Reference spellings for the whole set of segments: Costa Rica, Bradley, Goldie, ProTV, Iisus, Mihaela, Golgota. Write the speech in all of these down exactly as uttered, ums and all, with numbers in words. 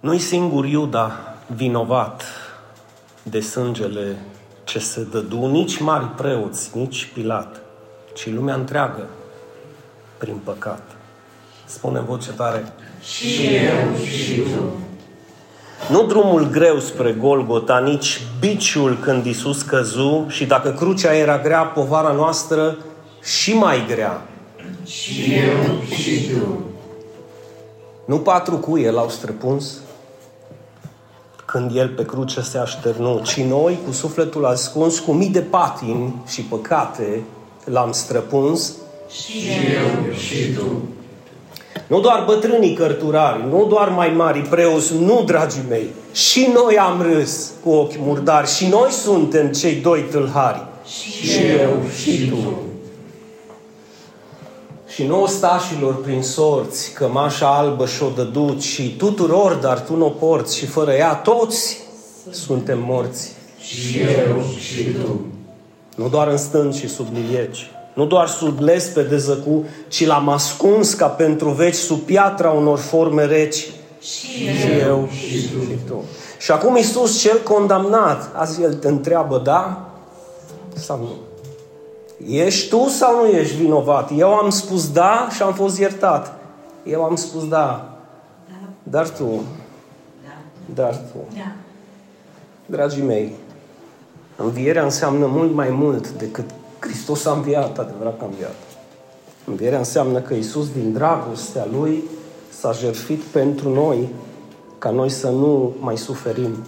Nu-i singur Iuda vinovat de sângele ce se dădu, nici mari preoți, nici Pilat, ci lumea întreagă prin păcat. Spune în voce tare: și eu și tu. Nu drumul greu spre Golgota, nici biciul când Iisus căzu, și dacă crucea era grea, povara noastră și mai grea. Și eu și tu. Nu patru cuie l-au străpuns când el pe cruce se așternu, ci noi, cu sufletul ascuns, cu mii de patini și păcate, l-am străpuns. Și eu și tu. Nu doar bătrânii cărturari, nu doar mai mari preoți, nu, dragii mei, și noi am râs cu ochi murdari, și noi suntem cei doi tâlhari. Și eu și tu. Și nouă stașilor prin sorți, cămașa albă și-o dăduci, și tuturor, dar tu n-o porți, și fără ea toți suntem morți. Și eu și tu. Nu doar în stânci și sub lilieci, nu doar sub lespede zăcu, ci l-am ascuns ca pentru veci sub piatra unor forme reci. Și eu și tu. Și acum Iisus cel condamnat, azi El te întreabă, da sau nu? Ești tu sau nu ești vinovat? Eu am spus da și am fost iertat. Eu am spus da. Dar tu? Dar tu? Dragii mei, învierea înseamnă mult mai mult decât Hristos a înviat, adevărat că a înviat. Învierea înseamnă că Iisus, din dragostea Lui, s-a jertfit pentru noi, ca noi să nu mai suferim,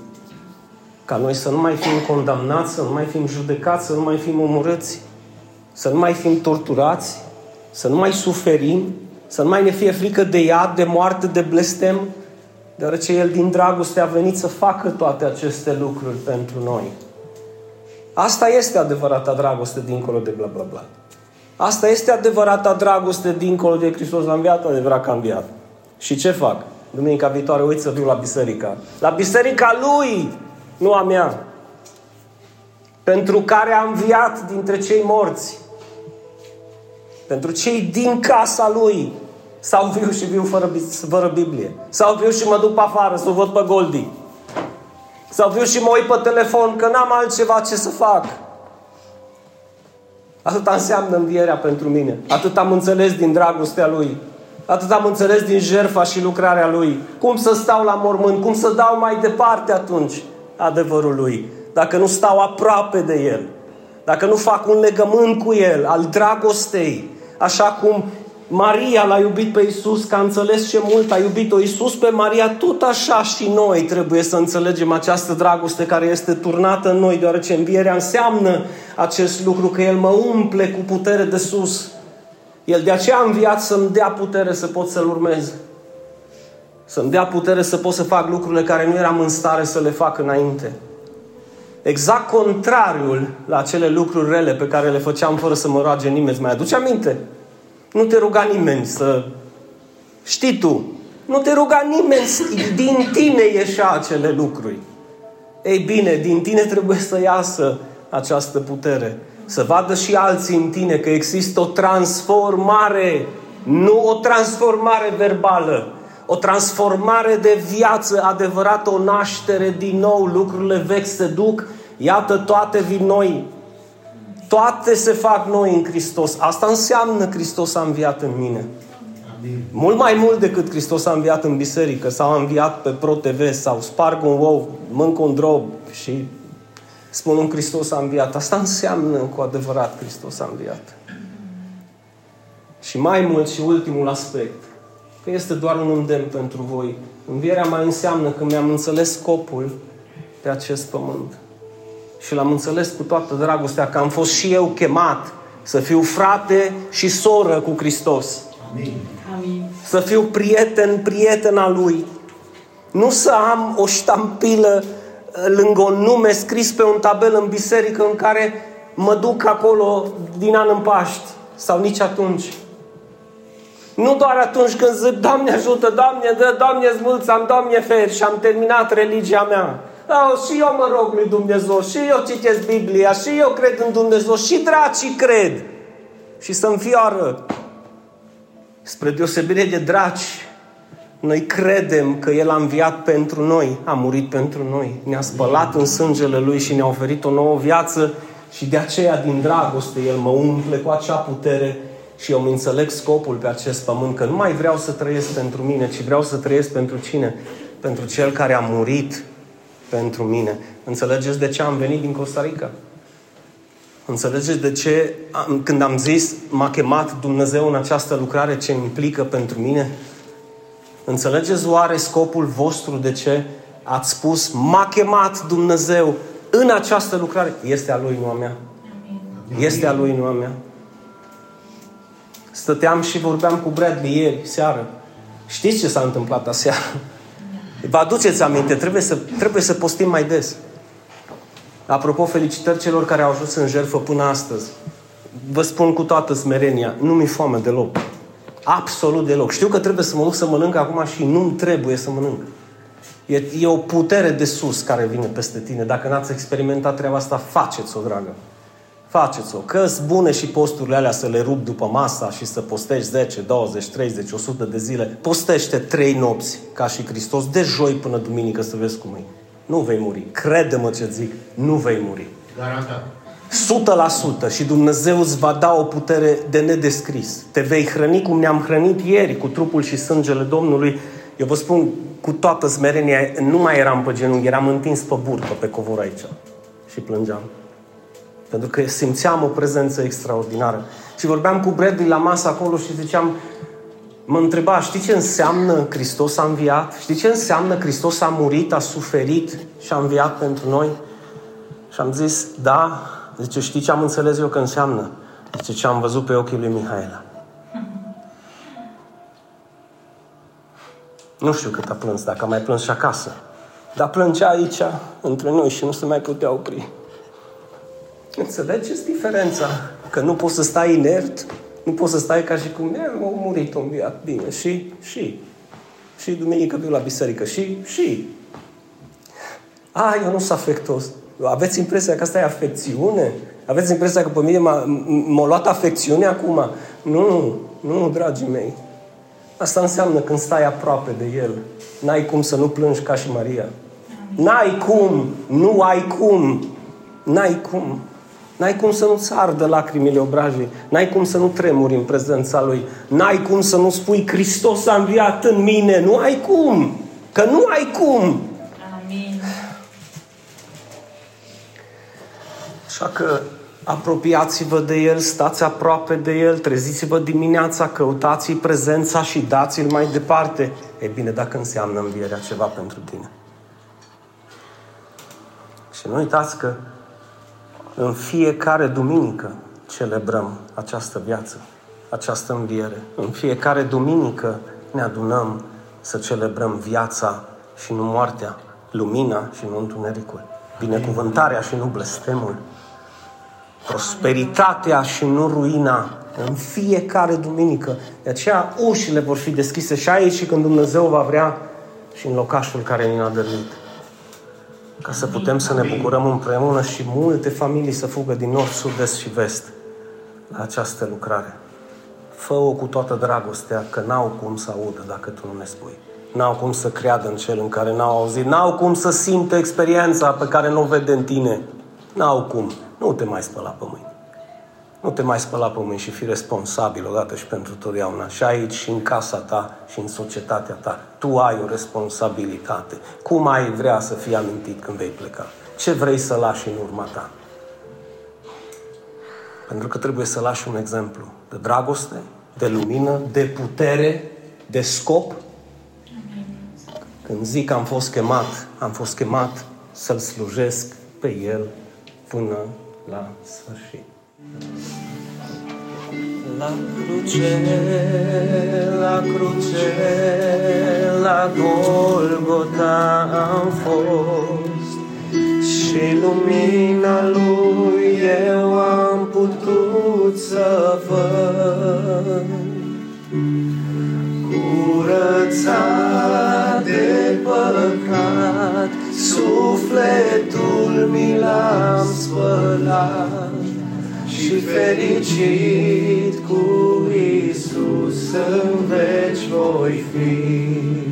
ca noi să nu mai fim condamnați, să nu mai fim judecați, să nu mai fim omorâți, să nu mai fim torturați, să nu mai suferim, să nu mai ne fie frică de iad, de moarte, de blestem, deoarece El, din dragoste, a venit să facă toate aceste lucruri pentru noi. Asta este adevărata dragoste dincolo de bla bla bla. Asta este adevărata dragoste dincolo de Hristos a înviat, adevărat că a înviat. Și ce fac? Duminica viitoare uit să fiu la biserica. La biserica Lui, nu a mea. Pentru care a înviat dintre cei morți. Pentru cei din casa Lui. Sau viu și viu fără, fără Biblie. Sau viu și mă duc pe afară să o văd pe Goldie. Sau viu și mă uit pe telefon, că n-am altceva ce să fac. Atâta înseamnă învierea pentru mine. Atât am înțeles din dragostea Lui. Atât am înțeles din jertfa și lucrarea Lui. Cum să stau la mormânt, cum să dau mai departe atunci adevărul Lui. Dacă nu stau aproape de El. Dacă nu fac un legământ cu El, al dragostei. Așa cum Maria L-a iubit pe Iisus, că a înțeles ce mult a iubit-o Iisus pe Maria, tot așa și noi trebuie să înțelegem această dragoste care este turnată în noi, deoarece învierea înseamnă acest lucru, că El mă umple cu putere de sus. El de aceea a înviat să-mi dea putere să pot să-L urmez. Să-mi dea putere să pot să fac lucrurile care nu eram în stare să le fac înainte. Exact contrariul la acele lucruri rele pe care le făceam fără să mă roage nimeni. Îți mai aduce aminte? Nu te ruga nimeni să... Știi tu, nu te ruga nimeni să... Din tine ieșea acele lucruri. Ei bine, din tine trebuie să iasă această putere. Să vadă și alții în tine că există o transformare, nu o transformare verbală, o transformare de viață adevărată, o naștere din nou. Lucrurile vechi se duc, iată, toate vin noi. Toate se fac noi în Hristos. Asta înseamnă Hristos a înviat în mine. Amin. Mult mai mult decât Hristos a înviat în biserică sau a înviat pe ProTV sau sparg un ou, mânc un drob și spun un Hristos a înviat. Asta înseamnă cu adevărat Hristos a înviat. Și mai mult și ultimul aspect, că este doar un îndemn pentru voi. Învierea mai înseamnă că mi-am înțeles scopul pe acest pământ. Și l-am înțeles cu toată dragostea că am fost și eu chemat să fiu frate și soră cu Hristos. Amin. Amin. Să fiu prieten, prietena Lui. Nu să am o ștampilă lângă un nume scris pe un tabel în biserică în care mă duc acolo din an în Paști. Sau nici atunci. Nu doar atunci când zic, Doamne ajută, Doamne dă, Doamne smulțam, Doamne feri și am terminat religia mea. Oh, și eu mă rog lui Dumnezeu, și eu citesc Biblia, și eu cred în Dumnezeu, și dracii cred. Și să înfioară. Spre deosebire de draci, Noi credem că El a înviat pentru noi, a murit pentru noi, ne-a spălat în sângele Lui și ne-a oferit o nouă viață și de aceea, din dragoste, El mă umple cu acea putere și eu îmi înțeleg scopul pe acest pământ, că nu mai vreau să trăiesc pentru mine, ci vreau să trăiesc pentru cine? Pentru Cel care a murit pentru mine. Înțelegeți de ce am venit din Costa Rica? Înțelegeți de ce, am, când am zis, m-a chemat Dumnezeu în această lucrare ce implică pentru mine? Înțelegeți oare scopul vostru de ce ați spus m-a chemat Dumnezeu în această lucrare? Este a Lui, nu a mea. Este a Lui, nu a mea. Stăteam și vorbeam cu Bradley ieri, seară. Știți ce s-a întâmplat aseară? Vă aduceți aminte, trebuie să, trebuie să postim mai des. Apropo, felicitări celor care au ajuns în jertfă până astăzi. Vă spun cu toată smerenia, nu mi-e foame deloc. Absolut deloc. Știu că trebuie să mă duc să mănânc acum și nu-mi trebuie să mănânc. E, e o putere de sus care vine peste tine. Dacă n-ați experimentat treaba asta, faceți-o, dragă. Faceți-o. Că-s bune și posturile alea să le rup după masa și să postești zece, douăzeci, treizeci, o sută de zile. Postește trei nopți ca și Hristos, de joi până duminică, să vezi cum e. Nu vei muri. Crede-mă ce zic, nu vei muri. Garantat. o sută la sută și Dumnezeu îți va da o putere de nedescris. Te vei hrăni cum ne-am hrănit ieri, cu trupul și sângele Domnului. Eu vă spun, cu toată smerenia, nu mai eram pe genunchi, eram întins pe burtă, pe covor aici. Și plângeam. Pentru că simțeam o prezență extraordinară. Și vorbeam cu Bradley la masă acolo și ziceam, mă întreba, știi ce înseamnă Hristos a înviat? Știi ce înseamnă Hristos a murit, a suferit și a înviat pentru noi? Și am zis, da. Zice, știi ce am înțeles eu că înseamnă? Zice, ce am văzut pe ochii lui Mihaela. Nu știu cât a plâns, dacă a mai plâns și acasă. Dar plângea aici, între noi, și nu se mai putea opri. Înțelegeți diferența? Că nu poți să stai inert, nu poți să stai ca și cum a murit, a înviat, bine, și, și. Și duminică viu la biserică, și, și. A, eu nu sunt afectos. Aveți impresia că asta e afecțiune? Aveți impresia că pe mine m-a, m-a luat afecțiune acum? Nu, nu, dragii mei. Asta înseamnă când stai aproape de El. N-ai cum să nu plângi ca și Maria. N-ai cum, nu ai cum. N-ai cum. N-ai cum să nu-ți ardă lacrimile obrajii. N-ai cum să nu tremuri în prezența Lui. N-ai cum să nu spui Hristos a înviat în mine. Nu ai cum. Că nu ai cum. Așa că apropiați-vă de El, stați aproape de El, treziți-vă dimineața, căutați-i prezența și dați-l mai departe. E bine, dacă înseamnă învierea ceva pentru tine. Și nu uitați că în fiecare duminică celebrăm această viață, această înviere. În fiecare duminică ne adunăm să celebrăm viața și nu moartea, lumina și nu întunericul, binecuvântarea și nu blestemul, prosperitatea și nu ruina, în fiecare duminică. De aceea ușile vor fi deschise și aici și când Dumnezeu va vrea și în locașul care ne-a dăruit. Ca să putem să ne bucurăm împreună și multe familii să fugă din nord, sud, est și vest la această lucrare. Fă-o cu toată dragostea, că n-au cum să audă dacă tu nu ne spui. N-au cum să creadă în cel în care n-au auzit. N-au cum să simtă experiența pe care nu o vede în tine. N-au cum. Nu te mai spăla pe mâini. Nu te mai spăla pe mâini și fii responsabil odată și pentru totdeauna. Și aici, și în casa ta, și în societatea ta. Tu ai o responsabilitate. Cum ai vrea să fii amintit când vei pleca? Ce vrei să lași în urma ta? Pentru că trebuie să lași un exemplu de dragoste, de lumină, de putere, de scop. Când zic că am fost chemat, am fost chemat să-L slujesc pe El până la sfârșit. La cruce, la cruce, la Golgota am fost și lumina Lui eu am putut să văd. Curățat de păcat, sufletul mi l-am spălat și fericit cu Iisus în veci voi fi.